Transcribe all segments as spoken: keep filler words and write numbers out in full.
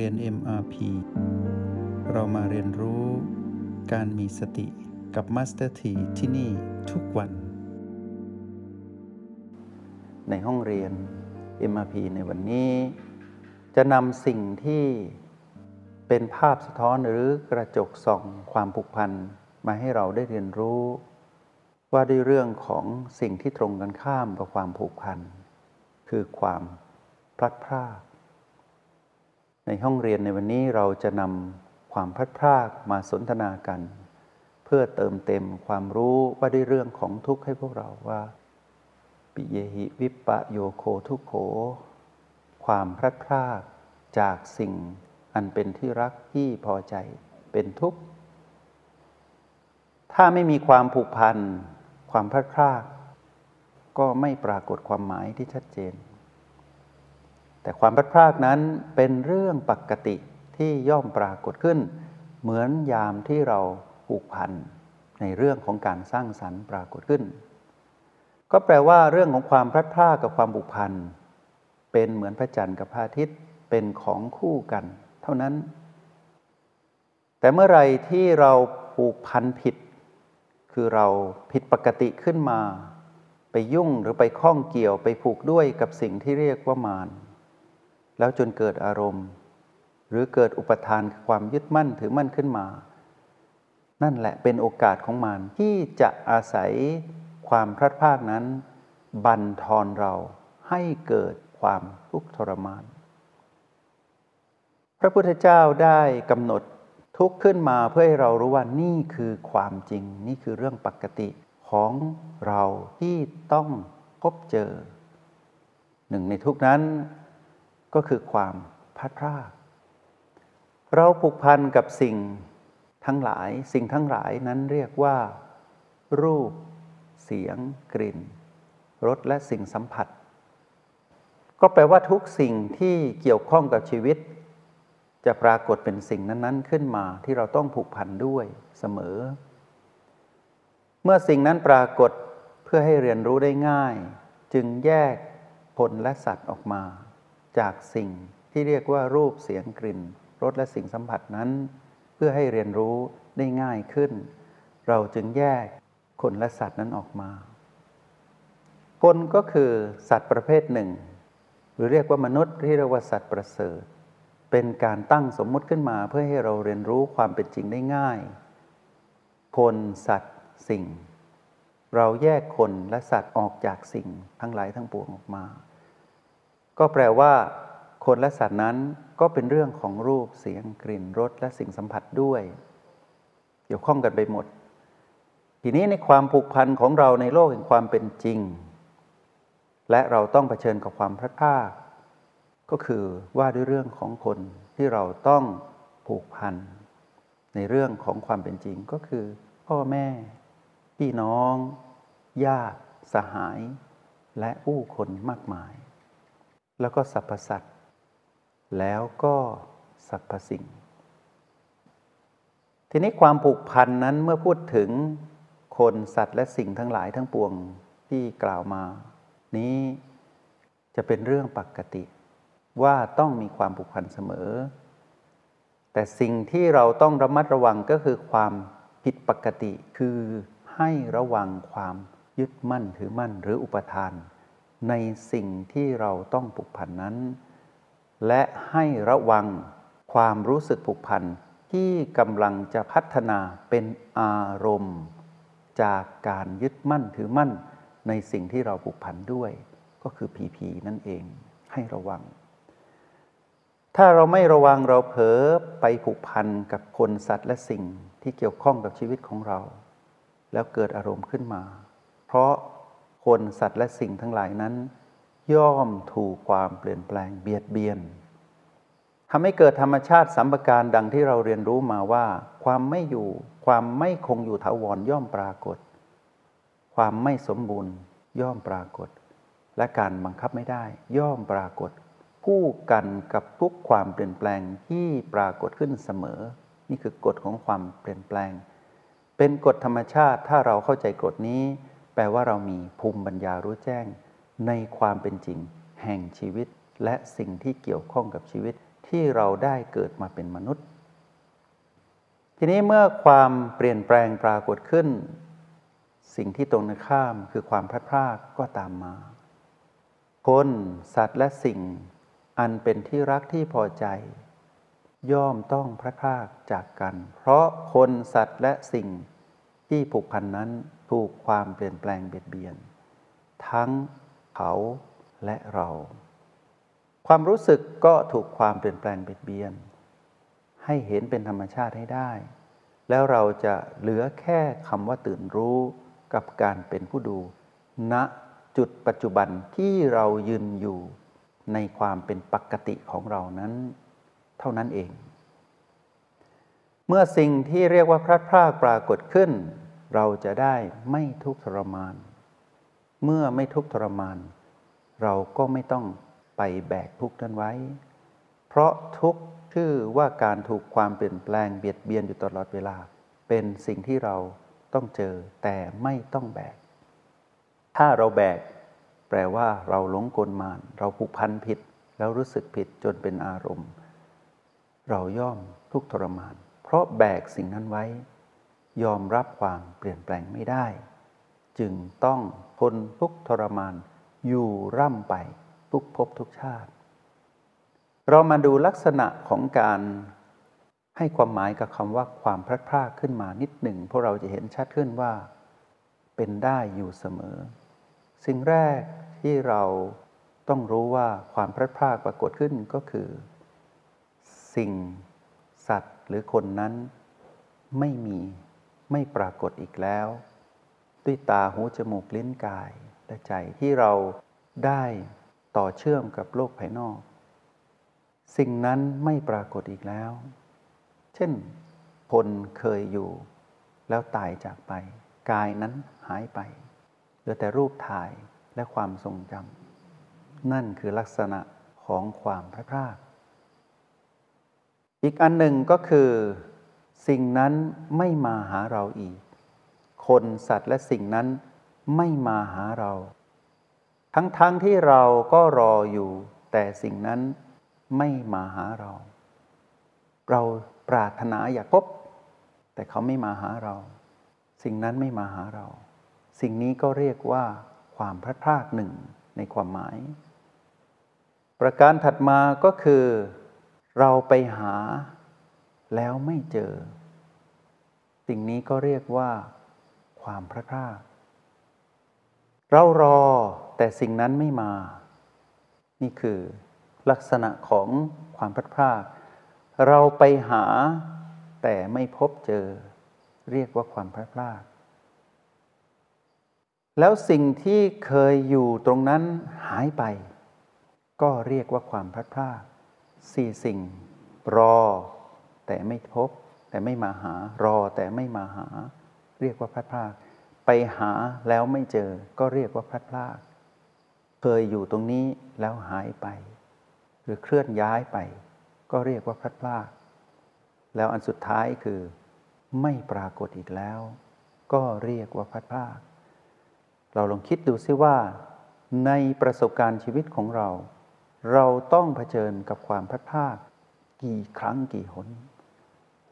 เรียน เอ็ม อาร์ พี เรามาเรียนรู้การมีสติกับ Master T ที่นี่ทุกวันในห้องเรียน เอ็ม อาร์ พี ในวันนี้จะนำสิ่งที่เป็นภาพสะท้อนหรือกระจกส่องความผูกพันมาให้เราได้เรียนรู้ว่าด้วยเรื่องของสิ่งที่ตรงกันข้ามกับความผูกพันคือความพลัดพรากในห้องเรียนในวันนี้เราจะนำความพลัดพรากมาสนทนากันเพื่อเติมเต็มความรู้ว่าด้วยเรื่องของทุกข์ให้พวกเราว่าปิเยหิวิปปะโยโคทุกโขความพลัดพรากจากสิ่งอันเป็นที่รักที่พอใจเป็นทุกข์ถ้าไม่มีความผูกพันความพลัดพรากก็ไม่ปรากฏความหมายที่ชัดเจนแต่ความพลัดพรากนั้นเป็นเรื่องปกติที่ย่อมปรากฏขึ้นเหมือนยามที่เราผูกพันในเรื่องของการสร้างสรรค์ปรากฏขึ้นก็แปลว่าเรื่องของความพลัดพรากกับความผูกพันเป็นเหมือนพระจันทร์กับพระอาทิตย์เป็นของคู่กันเท่านั้นแต่เมื่อไรที่เราผูกพันผิดคือเราผิดปกติขึ้นมาไปยุ่งหรือไปข้องเกี่ยวไปผูกด้วยกับสิ่งที่เรียกว่ามารแล้วจนเกิดอารมณ์หรือเกิดอุปทานความยึดมั่นถือมั่นขึ้นมานั่นแหละเป็นโอกาสของมารที่จะอาศัยความพลัดพรากนั้นบั่นทอนเราให้เกิดความทุกข์ทรมานพระพุทธเจ้าได้กำหนดทุกข์ขึ้นมาเพื่อให้เรารู้ว่านี่คือความจริงนี่คือเรื่องปกติของเราที่ต้องพบเจอหนึ่งในทุกข์นั้นก็คือความพลัดพรากเราผูกพันกับสิ่งทั้งหลายสิ่งทั้งหลายนั้นเรียกว่ารูปเสียงกลิ่นรสและสิ่งสัมผัสก็แปลว่าทุกสิ่งที่เกี่ยวข้องกับชีวิตจะปรากฏเป็นสิ่งนั้นๆขึ้นมาที่เราต้องผูกพันด้วยเสมอเมื่อสิ่งนั้นปรากฏเพื่อให้เรียนรู้ได้ง่ายจึงแยกคนและสัตว์ออกมาจากสิ่งที่เรียกว่ารูปเสียงกลิ่นรสและสิ่งสัมผัสนั้นเพื่อให้เรียนรู้ได้ง่ายขึ้นเราจึงแยกคนและสัตว์นั้นออกมาคนก็คือสัตว์ประเภทหนึ่งหรือเรียกว่ามนุษย์ที่เรียกว่าสัตว์ประเสริฐเป็นการตั้งสมมุติขึ้นมาเพื่อให้เราเรียนรู้ความเป็นจริงได้ง่ายคนสัตว์สิ่งเราแยกคนและสัตว์ออกจากสิ่งทั้งหลายทั้งปวงออกมาก็แปลว่าคนและสัตว์นั้นก็เป็นเรื่องของรูปเสียงกลิ่นรสและสิ่งสัมผัสด้วยเกี่ยวข้องกันไปหมดทีนี้ในความผูกพันของเราในโลกแห่งความเป็นจริงและเราต้องเผชิญกับความพลัดพรากก็คือว่าด้วยเรื่องของคนที่เราต้องผูกพันในเรื่องของความเป็นจริงก็คือพ่อแม่พี่น้องญาติสหายและผู้คนมากมายแล้วก็สรรพสัตว์แล้วก็สรรพสิ่งทีนี้ความผูกพันนั้นเมื่อพูดถึงคนสัตว์และสิ่งทั้งหลายทั้งปวงที่กล่าวมานี้จะเป็นเรื่องปกติว่าต้องมีความผูกพันเสมอแต่สิ่งที่เราต้องระมัดระวังก็คือความผิดปกติคือให้ระวังความยึดมั่นถือมั่นหรืออุปทานในสิ่งที่เราต้องผูกพันนั้นและให้ระวังความรู้สึกผูกพันที่กำลังจะพัฒนาเป็นอารมณ์จากการยึดมั่นถือมั่นในสิ่งที่เราผูกพันด้วยก็คือผีผีนั่นเองให้ระวังถ้าเราไม่ระวังเราเผลอไปผูกพันกับคนสัตว์และสิ่งที่เกี่ยวข้องกับชีวิตของเราแล้วเกิดอารมณ์ขึ้นมาเพราะคนสัตว์และสิ่งทั้งหลายนั้นย่อมถูกความเปลี่ยนแปลงเบียดเบียนทำให้เกิดธรรมชาติสัมปการดังที่เราเรียนรู้มาว่าความไม่อยู่ความไม่คงอยู่ถาวรย่อมปรากฏความไม่สมบูรณ์ย่อมปรากฏและการบังคับไม่ได้ย่อมปรากฏคู่กันกับทุกความเปลี่ยนแปลงที่ปรากฏขึ้นเสมอนี่คือกฎของความเปลี่ยนแปลงเป็นกฎธรรมชาติถ้าเราเข้าใจกฎนี้แปลว่าเรามีภูมิปัญญารู้แจ้งในความเป็นจริงแห่งชีวิตและสิ่งที่เกี่ยวข้องกับชีวิต ที่เราได้เกิดมาเป็นมนุษย์ทีนี้เมื่อความเปลี่ยนแปลงปรากฏขึ้นสิ่งที่ตรงข้ามคือความพลัดพรากก็ตามมาคนสัตว์และสิ่งอันเป็นที่รักที่พอใจย่อมต้องพลัดพรากจากกันเพราะคนสัตว์และสิ่งที่ผูกพันนั้นถูกความเปลี่ยนแปลงเบียดเบียนทั้งเขาและเราความรู้สึกก็ถูกความเปลี่ยนแปลงเบียดเบียนให้เห็นเป็นธรรมชาติให้ได้แล้วเราจะเหลือแค่คำว่าตื่นรู้กับการเป็นผู้ดูณจุดปัจจุบันที่เรายืนอยู่ในความเป็นปกติของเรานั้นเท่านั้นเองเมื่อสิ่งที่เรียกว่าพลัดพรากปรากฏขึ้นเราจะได้ไม่ทุกข์ทรมานเมื่อไม่ทุกข์ทรมานเราก็ไม่ต้องไปแบกทุกข์นั้นไว้เพราะทุกข์ชื่อว่าการถูกความเปลี่ยนแปลงเบียดเบียนอยู่ตลอดเวลาเป็นสิ่งที่เราต้องเจอแต่ไม่ต้องแบกถ้าเราแบกแปลว่าเราหลงกลมานเราผูกพันผิดแล้วรู้สึกผิดจนเป็นอารมณ์เราย่อมทุกข์ทรมานเพราะแบกสิ่งนั้นไว้ยอมรับความเปลี่ยนแปลงไม่ได้จึงต้องทนทุกข์ทรมานอยู่ร่ำไปทุกภพทุกชาติเรามาดูลักษณะของการให้ความหมายกับคำว่าความพลัดพรากขึ้นมานิดหนึ่งเพราะเราจะเห็นชัดขึ้นว่าเป็นได้อยู่เสมอสิ่งแรกที่เราต้องรู้ว่าความพลัดพรากปรากฏขึ้นก็คือสิ่งสัตว์หรือคนนั้นไม่มีไม่ปรากฏอีกแล้วด้วยตาหูจมูกลิ้นกายและใจที่เราได้ต่อเชื่อมกับโลกภายนอกสิ่งนั้นไม่ปรากฏอีกแล้วเช่นคนเคยอยู่แล้วตายจากไปกายนั้นหายไปเหลือแต่รูปถ่ายและความทรงจำนั่นคือลักษณะของความพลัดพรากอีกอันหนึ่งก็คือสิ่งนั้นไม่มาหาเราอีกคนสัตว์และสิ่งนั้นไม่มาหาเราทั้งๆ ท, ที่เราก็รออยู่แต่สิ่งนั้นไม่มาหาเราเราปรารถนาอยากพบแต่เขาไม่มาหาเราสิ่งนั้นไม่มาหาเราสิ่งนี้ก็เรียกว่าความพลัดพรากหนึ่งในความหมายประการถัดมาก็คือเราไปหาแล้วไม่เจอสิ่งนี้ก็เรียกว่าความพลัดพรากเรารอแต่สิ่งนั้นไม่มานี่คือลักษณะของความพลัดพรากเราไปหาแต่ไม่พบเจอเรียกว่าความพลัดพรากแล้วสิ่งที่เคยอยู่ตรงนั้นหายไปก็เรียกว่าความพลัดพรากสี่สิ่งรอแต่ไม่พบแต่ไม่มาหารอแต่ไม่มาหาเรียกว่าพลัดพรากไปหาแล้วไม่เจอก็เรียกว่าพลัดพรากเคยอยู่ตรงนี้แล้วหายไปหรือเคลื่อนย้ายไปก็เรียกว่าพลัดพรากแล้วอันสุดท้ายคือไม่ปรากฏอีกแล้วก็เรียกว่าพลัดพรากเราลองคิดดูซิว่าในประสบการณ์ชีวิตของเราเราต้องเผชิญกับความพลัดพรากกี่ครั้งกี่หน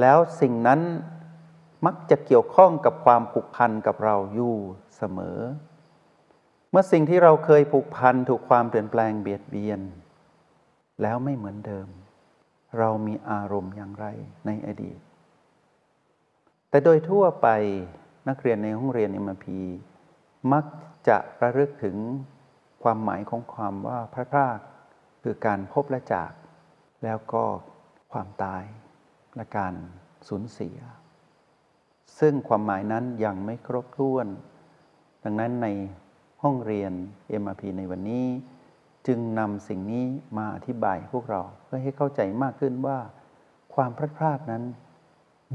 แล้วสิ่งนั้นมักจะเกี่ยวข้องกับความผูกพันกับเราอยู่เสมอเมื่อสิ่งที่เราเคยผูกพันถูกความเปลี่ยนแปลงเบียดเบียนแล้วไม่เหมือนเดิมเรามีอารมณ์อย่างไรในอดีตแต่โดยทั่วไปนักเรียนในห้องเรียน เอ็ม อาร์ พี มักจะระลึกถึงความหมายของความว่าพลัดพรากคือการพบและจากแล้วก็ความตายและการสูญเสียซึ่งความหมายนั้นยังไม่ครบถ้วนดังนั้นในห้องเรียน เอ็ม อาร์ พี ในวันนี้จึงนำสิ่งนี้มาอธิบายพวกเราเพื่อให้เข้าใจมากขึ้นว่าความพลัดพรากนั้น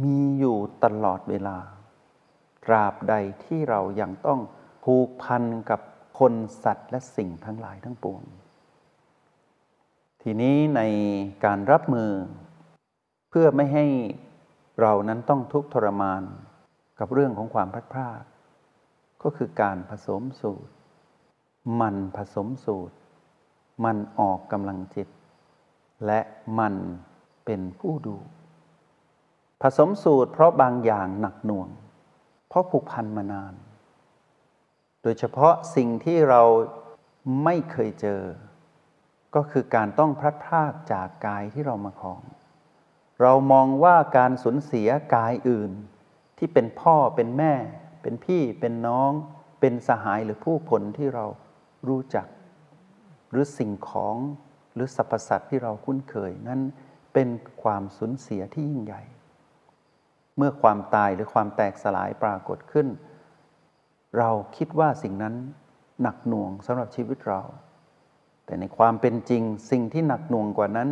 มีอยู่ตลอดเวลาตราบใดที่เรายังต้องผูกพันกับคนสัตว์และสิ่งทั้งหลายทั้งปวงทีนี้ในการรับมือเพื่อไม่ให้เรานั้นต้องทุกข์ทรมานกับเรื่องของความพลัดพรากก็คือการผสมสูตรมันผสมสูตรมันออกกำลังจิต และมันเป็นผู้ดูผสมสูตรเพราะบางอย่างหนักหน่วงเพราะผูกพันมานานโดยเฉพาะสิ่งที่เราไม่เคยเจอก็คือการต้องพลัดพรากจากกายที่เรามาครองเรามองว่าการสูญเสียกายอื่นที่เป็นพ่อเป็นแม่เป็นพี่เป็นน้องเป็นสหายหรือผู้คนที่เรารู้จักหรือสิ่งของหรือสรรพสัตว์ที่เราคุ้นเคยนั้นเป็นความสูญเสียที่ยิ่งใหญ่เมื่อความตายหรือความแตกสลายปรากฏขึ้นเราคิดว่าสิ่งนั้นหนักหน่วงสำหรับชีวิตเราแต่ในความเป็นจริงสิ่งที่หนักหน่วงกว่านั้น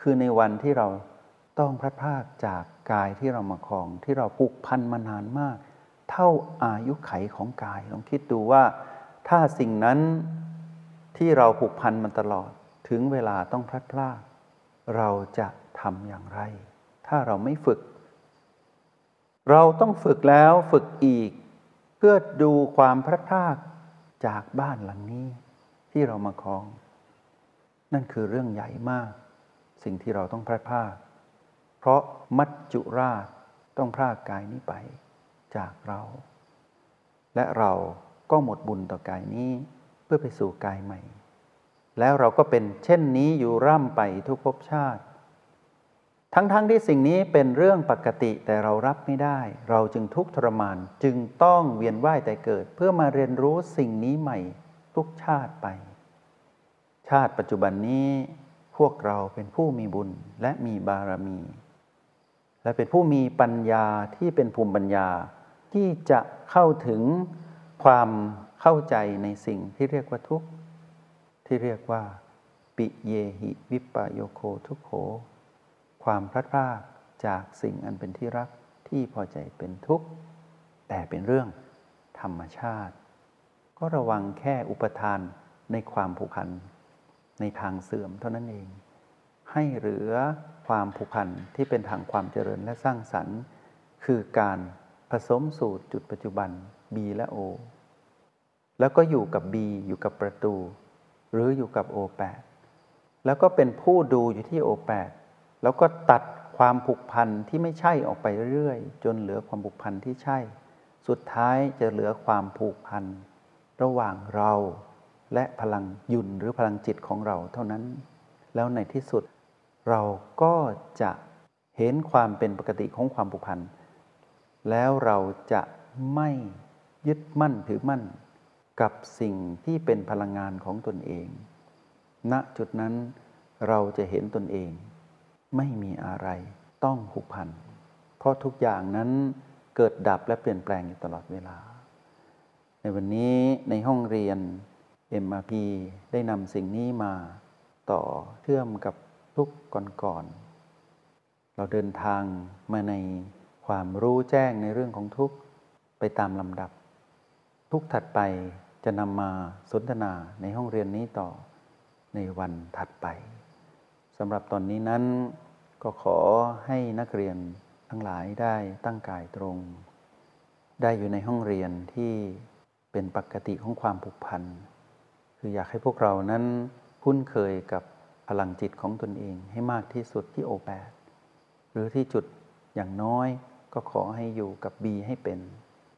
คือในวันที่เราต้องพลัดพรากจากกายที่เรามาครองที่เราผูกพันมานานมากเท่าอายุไขของกายลองคิดดูว่าถ้าสิ่งนั้นที่เราผูกพันมันตลอดถึงเวลาต้องพลัดพรากเราจะทำอย่างไรถ้าเราไม่ฝึกเราต้องฝึกแล้วฝึกอีกเพื่อดูความพลัดพรากจากบ้านหลังนี้ที่เรามาครองนั่นคือเรื่องใหญ่มากสิ่งที่เราต้องพลัดพรากเพราะมัจจุราชต้องพรากกายนี้ไปจากเราและเราก็หมดบุญต่อกายนี้เพื่อไปสู่กายใหม่แล้วเราก็เป็นเช่นนี้อยู่ร่ำไปทุกภพชาติทั้งๆ ท, ที่สิ่งนี้เป็นเรื่องปกติแต่เรารับไม่ได้เราจึงทุกข์ทรมานจึงต้องเวียนว่ายแต่เกิดเพื่อมาเรียนรู้สิ่งนี้ใหม่ทุกชาติไปชาติปัจจุบันนี้พวกเราเป็นผู้มีบุญและมีบารมีและเป็นผู้มีปัญญาที่เป็นภูมิปัญญาที่จะเข้าถึงความเข้าใจในสิ่งที่เรียกว่าทุกข์ที่เรียกว่าปิเยหิวิปโยโคทุกโขความพลัดพรากจากสิ่งอันเป็นที่รักที่พอใจเป็นทุกข์แต่เป็นเรื่องธรรมชาติก็ระวังแค่อุปทานในความผูกพันในทางเสื่อมเท่านั้นเองให้เหลือความผูกพันที่เป็นทางความเจริญและสร้างสรรค์คือการผสมสูตรจุดปัจจุบัน B และ O แล้วก็อยู่กับ B อยู่กับประตูหรืออยู่กับ โอ แปด แล้วก็เป็นผู้ดูอยู่ที่ โอ แปด แล้วก็ตัดความผูกพันที่ไม่ใช่ออกไปเรื่อยๆจนเหลือความผูกพันที่ใช่สุดท้ายจะเหลือความผูกพันระหว่างเราและพลังยุนหรือพลังจิตของเราเท่านั้นแล้วในที่สุดเราก็จะเห็นความเป็นปกติของความผูกพันแล้วเราจะไม่ยึดมั่นถือมั่นกับสิ่งที่เป็นพลังงานของตนเองณจุดนั้นเราจะเห็นตนเองไม่มีอะไรต้องผูกพันเพราะทุกอย่างนั้นเกิดดับและเปลี่ยนแปลงอยู่ตลอดเวลาในวันนี้ในห้องเรียน เอ็ม อาร์ พี ได้นำสิ่งนี้มาต่อเชื่อมกับทุกก่อนๆเราเดินทางมาในความรู้แจ้งในเรื่องของทุกข์ไปตามลำดับทุกถัดไปจะนำมาสนทนาในห้องเรียนนี้ต่อในวันถัดไปสำหรับตอนนี้นั้นก็ขอให้นักเรียนทั้งหลายได้ตั้งกายตรงได้อยู่ในห้องเรียนที่เป็นปกติของความผูกพันคืออยากให้พวกเรานั้นคุ้นเคยกับพลังจิตของตนเองให้มากที่สุดที่ โอ แปด หรือที่จุดอย่างน้อยก็ขอให้อยู่กับ B ให้เป็น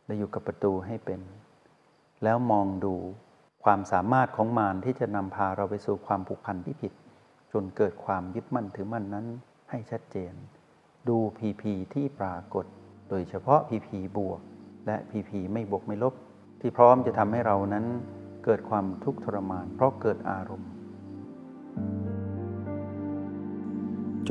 และอยู่กับประตูให้เป็นแล้วมองดูความสามารถของมารที่จะนำพาเราไปสู่ความผูกพันที่ผิดจนเกิดความยึดมั่นถือมั่นนั้นให้ชัดเจนดู พี พี ที่ปรากฏโดยเฉพาะ พี พี บวกและ พี พี ไม่บวกไม่ลบที่พร้อมจะทำให้เรานั้นเกิดความทุกข์ทรมานเพราะเกิดอารมณ์จ